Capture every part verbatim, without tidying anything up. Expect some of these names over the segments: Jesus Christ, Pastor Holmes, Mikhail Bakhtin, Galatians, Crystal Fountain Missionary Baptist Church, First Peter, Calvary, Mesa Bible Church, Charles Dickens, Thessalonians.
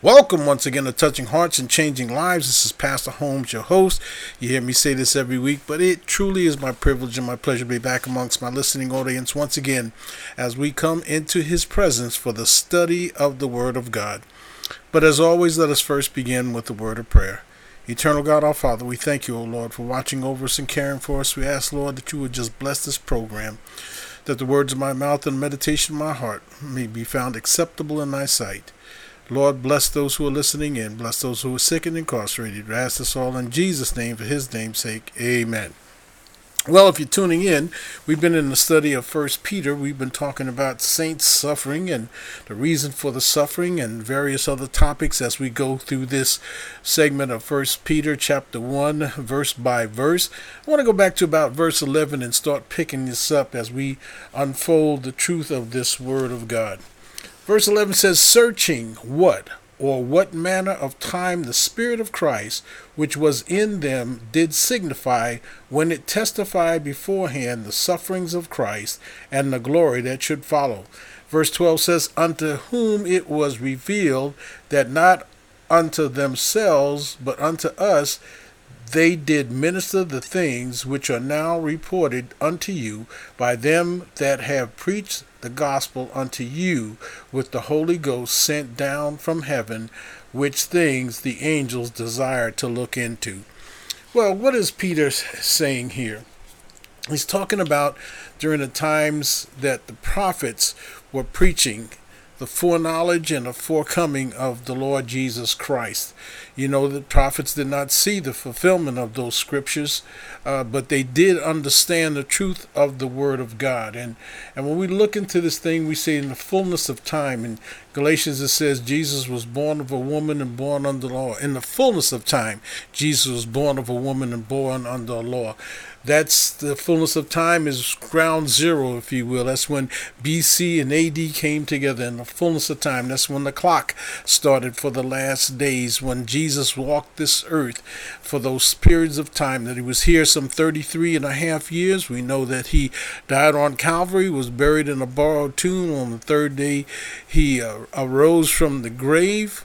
Welcome once again to Touching Hearts and Changing Lives. This is Pastor Holmes, your host. You hear me say this every week, but it truly is my privilege and my pleasure to be back amongst my listening audience once again as we come into his presence for the study of the Word of God. But as always, let us first begin with the word of prayer. Eternal God, our Father, we thank you, O Lord, for watching over us and caring for us. We ask, Lord, that you would just bless this program, that the words of my mouth and meditation of my heart may be found acceptable in thy sight. Lord, bless those who are listening in. Bless those who are sick and incarcerated. We ask this all in Jesus' name, for his name's sake. Amen. Well, if you're tuning in, we've been in the study of First Peter. We've been talking about saints suffering and the reason for the suffering and various other topics as we go through this segment of First Peter chapter one, verse by verse. I want to go back to about verse eleven and start picking this up as we unfold the truth of this word of God. Verse eleven says, searching what or what manner of time the Spirit of Christ, which was in them, did signify when it testified beforehand the sufferings of Christ and the glory that should follow. Verse twelve says, unto whom it was revealed that not unto themselves, but unto us, they did minister the things which are now reported unto you by them that have preached the gospel unto you with the Holy Ghost sent down from heaven, which things the angels desire to look into. Well, what is Peter saying here? He's talking about during the times that the prophets were preaching the foreknowledge and the forecoming of the Lord Jesus Christ. You know, the prophets did not see the fulfillment of those scriptures, uh, but they did understand the truth of the Word of God. And and when we look into this thing, we see in the fullness of time. In Galatians it says Jesus was born of a woman and born under law. In the fullness of time, Jesus was born of a woman and born under law. That's the fullness of time is ground zero, if you will. That's when B C and A D came together in the fullness of time. That's when the clock started for the last days when Jesus walked this earth for those periods of time that he was here some thirty-three and a half years. We know that he died on Calvary, was buried in a borrowed tomb. On the third day, he uh, arose from the grave.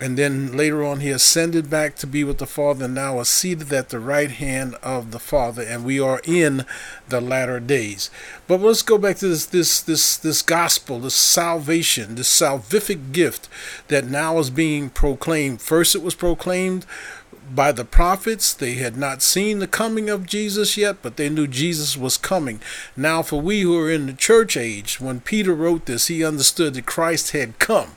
And then later on, he ascended back to be with the Father and now is seated at the right hand of the Father. And we are in the latter days. But let's go back to this this this this gospel, this salvation, this salvific gift that now is being proclaimed. First, it was proclaimed by the prophets. They had not seen the coming of Jesus yet, but they knew Jesus was coming. Now, for we who are in the church age, when Peter wrote this, he understood that Christ had come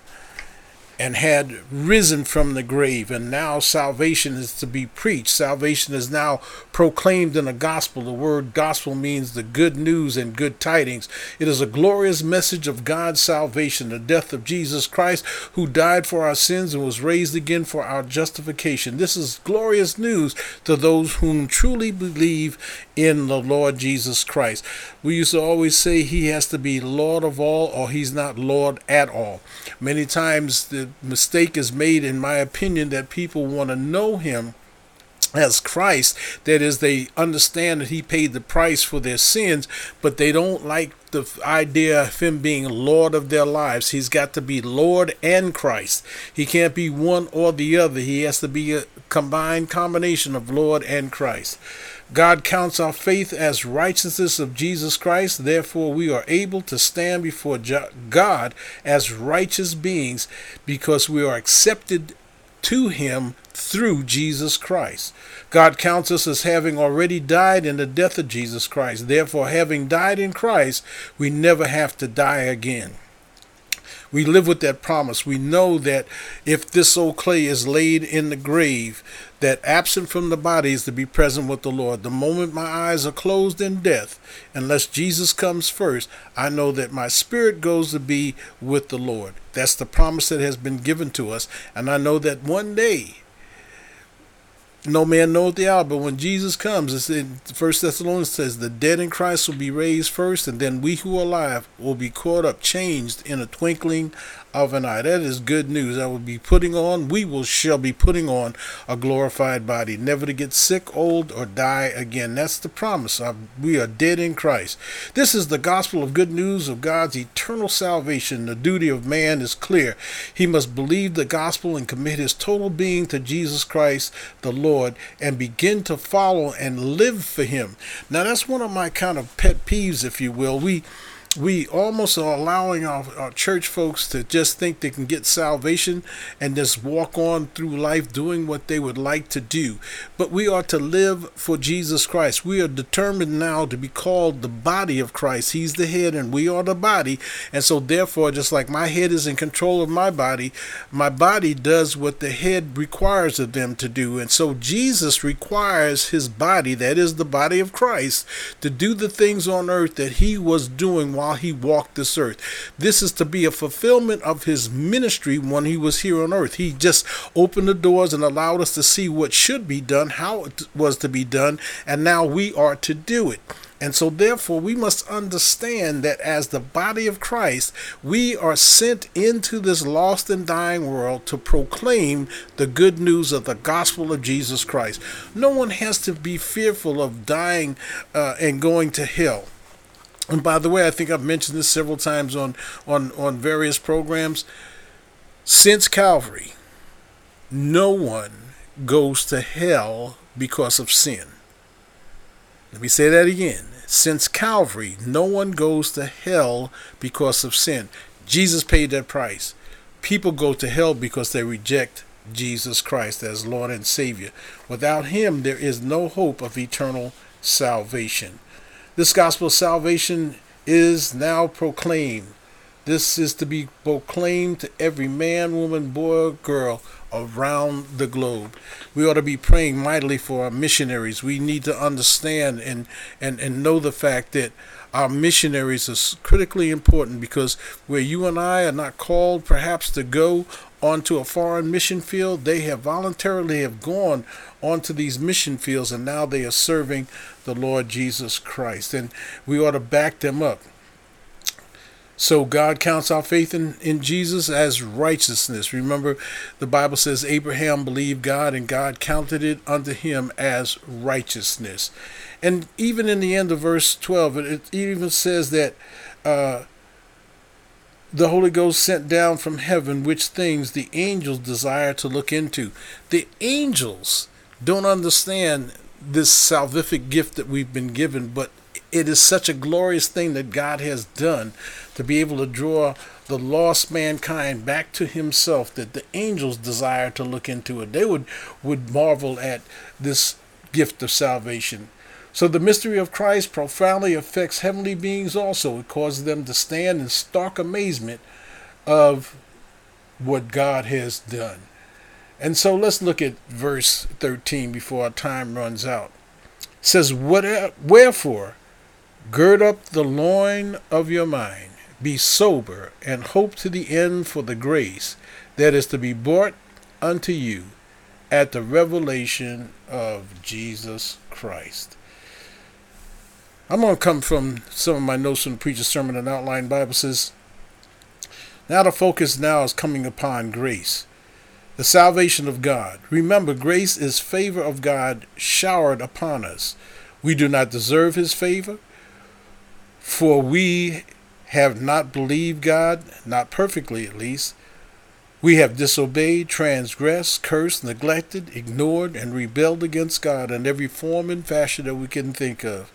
and had risen from the grave, and now salvation is to be preached. Salvation is now proclaimed in the gospel. The word gospel means the good news and good tidings. It is a glorious message of God's salvation, the death of Jesus Christ, who died for our sins and was raised again for our justification. This is glorious news to those whom truly believe in the Lord Jesus Christ. We used to always say he has to be Lord of all, or he's not Lord at all. Many times the mistake is made, in my opinion, that people want to know him as Christ. That is, they understand that he paid the price for their sins, but they don't like the idea of him being Lord of their lives. He's got to be Lord and Christ. He can't be one or the other. He has to be a combined combination of Lord and Christ. God counts our faith as righteousness of Jesus Christ. Therefore, we are able to stand before God as righteous beings because we are accepted to him through Jesus Christ. God counts us as having already died in the death of Jesus Christ. Therefore, having died in Christ, we never have to die again. We live with that promise. We know that if this old clay is laid in the grave, that absent from the body is to be present with the Lord. The moment my eyes are closed in death, unless Jesus comes first, I know that my spirit goes to be with the Lord. That's the promise that has been given to us. And I know that one day, no man knoweth the hour, but when Jesus comes, it's in First Thessalonians says, the dead in Christ will be raised first, and then we who are alive will be caught up, changed in a twinkling of an eye. That is good news. I will be putting on, we will shall be putting on a glorified body, never to get sick, old, or die again. That's the promise. We are dead in Christ. This is the gospel of good news of God's eternal salvation. The duty of man is clear. He must believe the gospel and commit his total being to Jesus Christ, the Lord, and begin to follow and live for him. Now, that's one of my kind of pet peeves, if you will. We we almost are allowing our, our church folks to just think they can get salvation and just walk on through life doing what they would like to do. But we are to live for Jesus Christ. We are determined now to be called the body of Christ. He's the head and we are the body. And so therefore, just like my head is in control of my body, my body does what the head requires of them to do. And so Jesus requires his body, that is the body of Christ, to do the things on earth that he was doing while he walked this earth. This is to be a fulfillment of his ministry when he was here on earth. He just opened the doors and allowed us to see what should be done, how it was to be done, and now we are to do it. And so therefore, we must understand that as the body of Christ, we are sent into this lost and dying world to proclaim the good news of the gospel of Jesus Christ. No one has to be fearful of dying uh, and going to hell. And by the way, I think I've mentioned this several times on, on, on various programs. Since Calvary, no one goes to hell because of sin. Let me say that again. Since Calvary, no one goes to hell because of sin. Jesus paid that price. People go to hell because they reject Jesus Christ as Lord and Savior. Without him, there is no hope of eternal salvation. This gospel of salvation is now proclaimed. This is to be proclaimed to every man, woman, boy, or girl around the globe. We ought to be praying mightily for our missionaries. We need to understand and, and, and know the fact that our missionaries are critically important, because where you and I are not called perhaps to go onto a foreign mission field, they have voluntarily have gone onto these mission fields, and now they are serving the Lord Jesus Christ, and we ought to back them up. So God counts our faith in, in Jesus as righteousness. Remember, the Bible says Abraham believed God, and God counted it unto him as righteousness. And even in the end of verse twelve, it even says that uh, the Holy Ghost sent down from heaven, which things the angels desire to look into. The angels don't understand this salvific gift that we've been given, but it is such a glorious thing that God has done to be able to draw the lost mankind back to himself, that the angels desire to look into it. They would, would marvel at this gift of salvation. So the mystery of Christ profoundly affects heavenly beings also. It causes them to stand in stark amazement of what God has done. And so let's look at verse thirteen before our time runs out. It says, "Wherefore, gird up the loin of your mind, be sober, and hope to the end for the grace that is to be brought unto you at the revelation of Jesus Christ." I'm going to come from some of my notes from the Preacher's Sermon and Outline Bible. Says, now the focus now is coming upon grace, the salvation of God. Remember, grace is favor of God showered upon us. We do not deserve his favor, for we have not believed God, not perfectly at least. We have disobeyed, transgressed, cursed, neglected, ignored, and rebelled against God in every form and fashion that we can think of.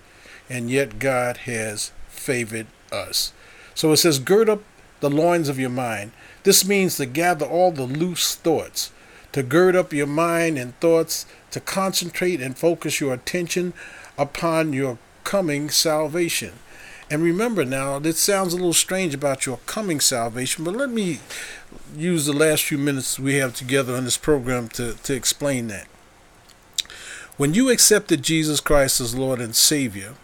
And yet God has favored us. So it says, gird up the loins of your mind. This means to gather all the loose thoughts, to gird up your mind and thoughts, to concentrate and focus your attention upon your coming salvation. And remember now, this sounds a little strange about your coming salvation, but let me use the last few minutes we have together in this program to, to explain that. When you accepted Jesus Christ as Lord and Savior,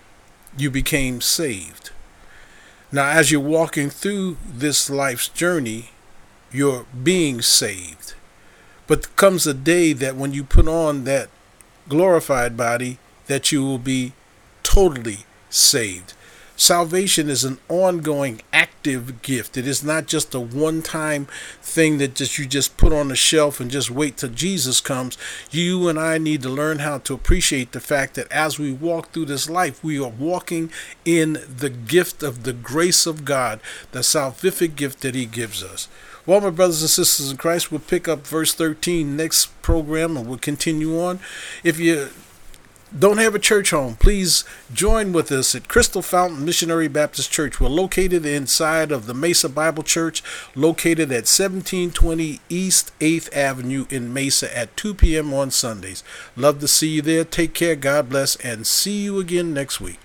you became saved. Now, as you're walking through this life's journey, you're being saved. But comes a day that when you put on that glorified body, that you will be totally saved. Salvation is an ongoing, active gift. It is not just a one-time thing that just you just put on the shelf and just wait till Jesus comes. You and I need to learn how to appreciate the fact that as we walk through this life, we are walking in the gift of the grace of God, the salvific gift that He gives us. Well, my brothers and sisters in Christ, we'll pick up verse thirteen next program, and we'll continue on. If you don't have a church home, please join with us at Crystal Fountain Missionary Baptist Church. We're located inside of the Mesa Bible Church, located at seventeen twenty East eighth Avenue in Mesa at two p.m. on Sundays. Love to see you there. Take care. God bless, and see you again next week.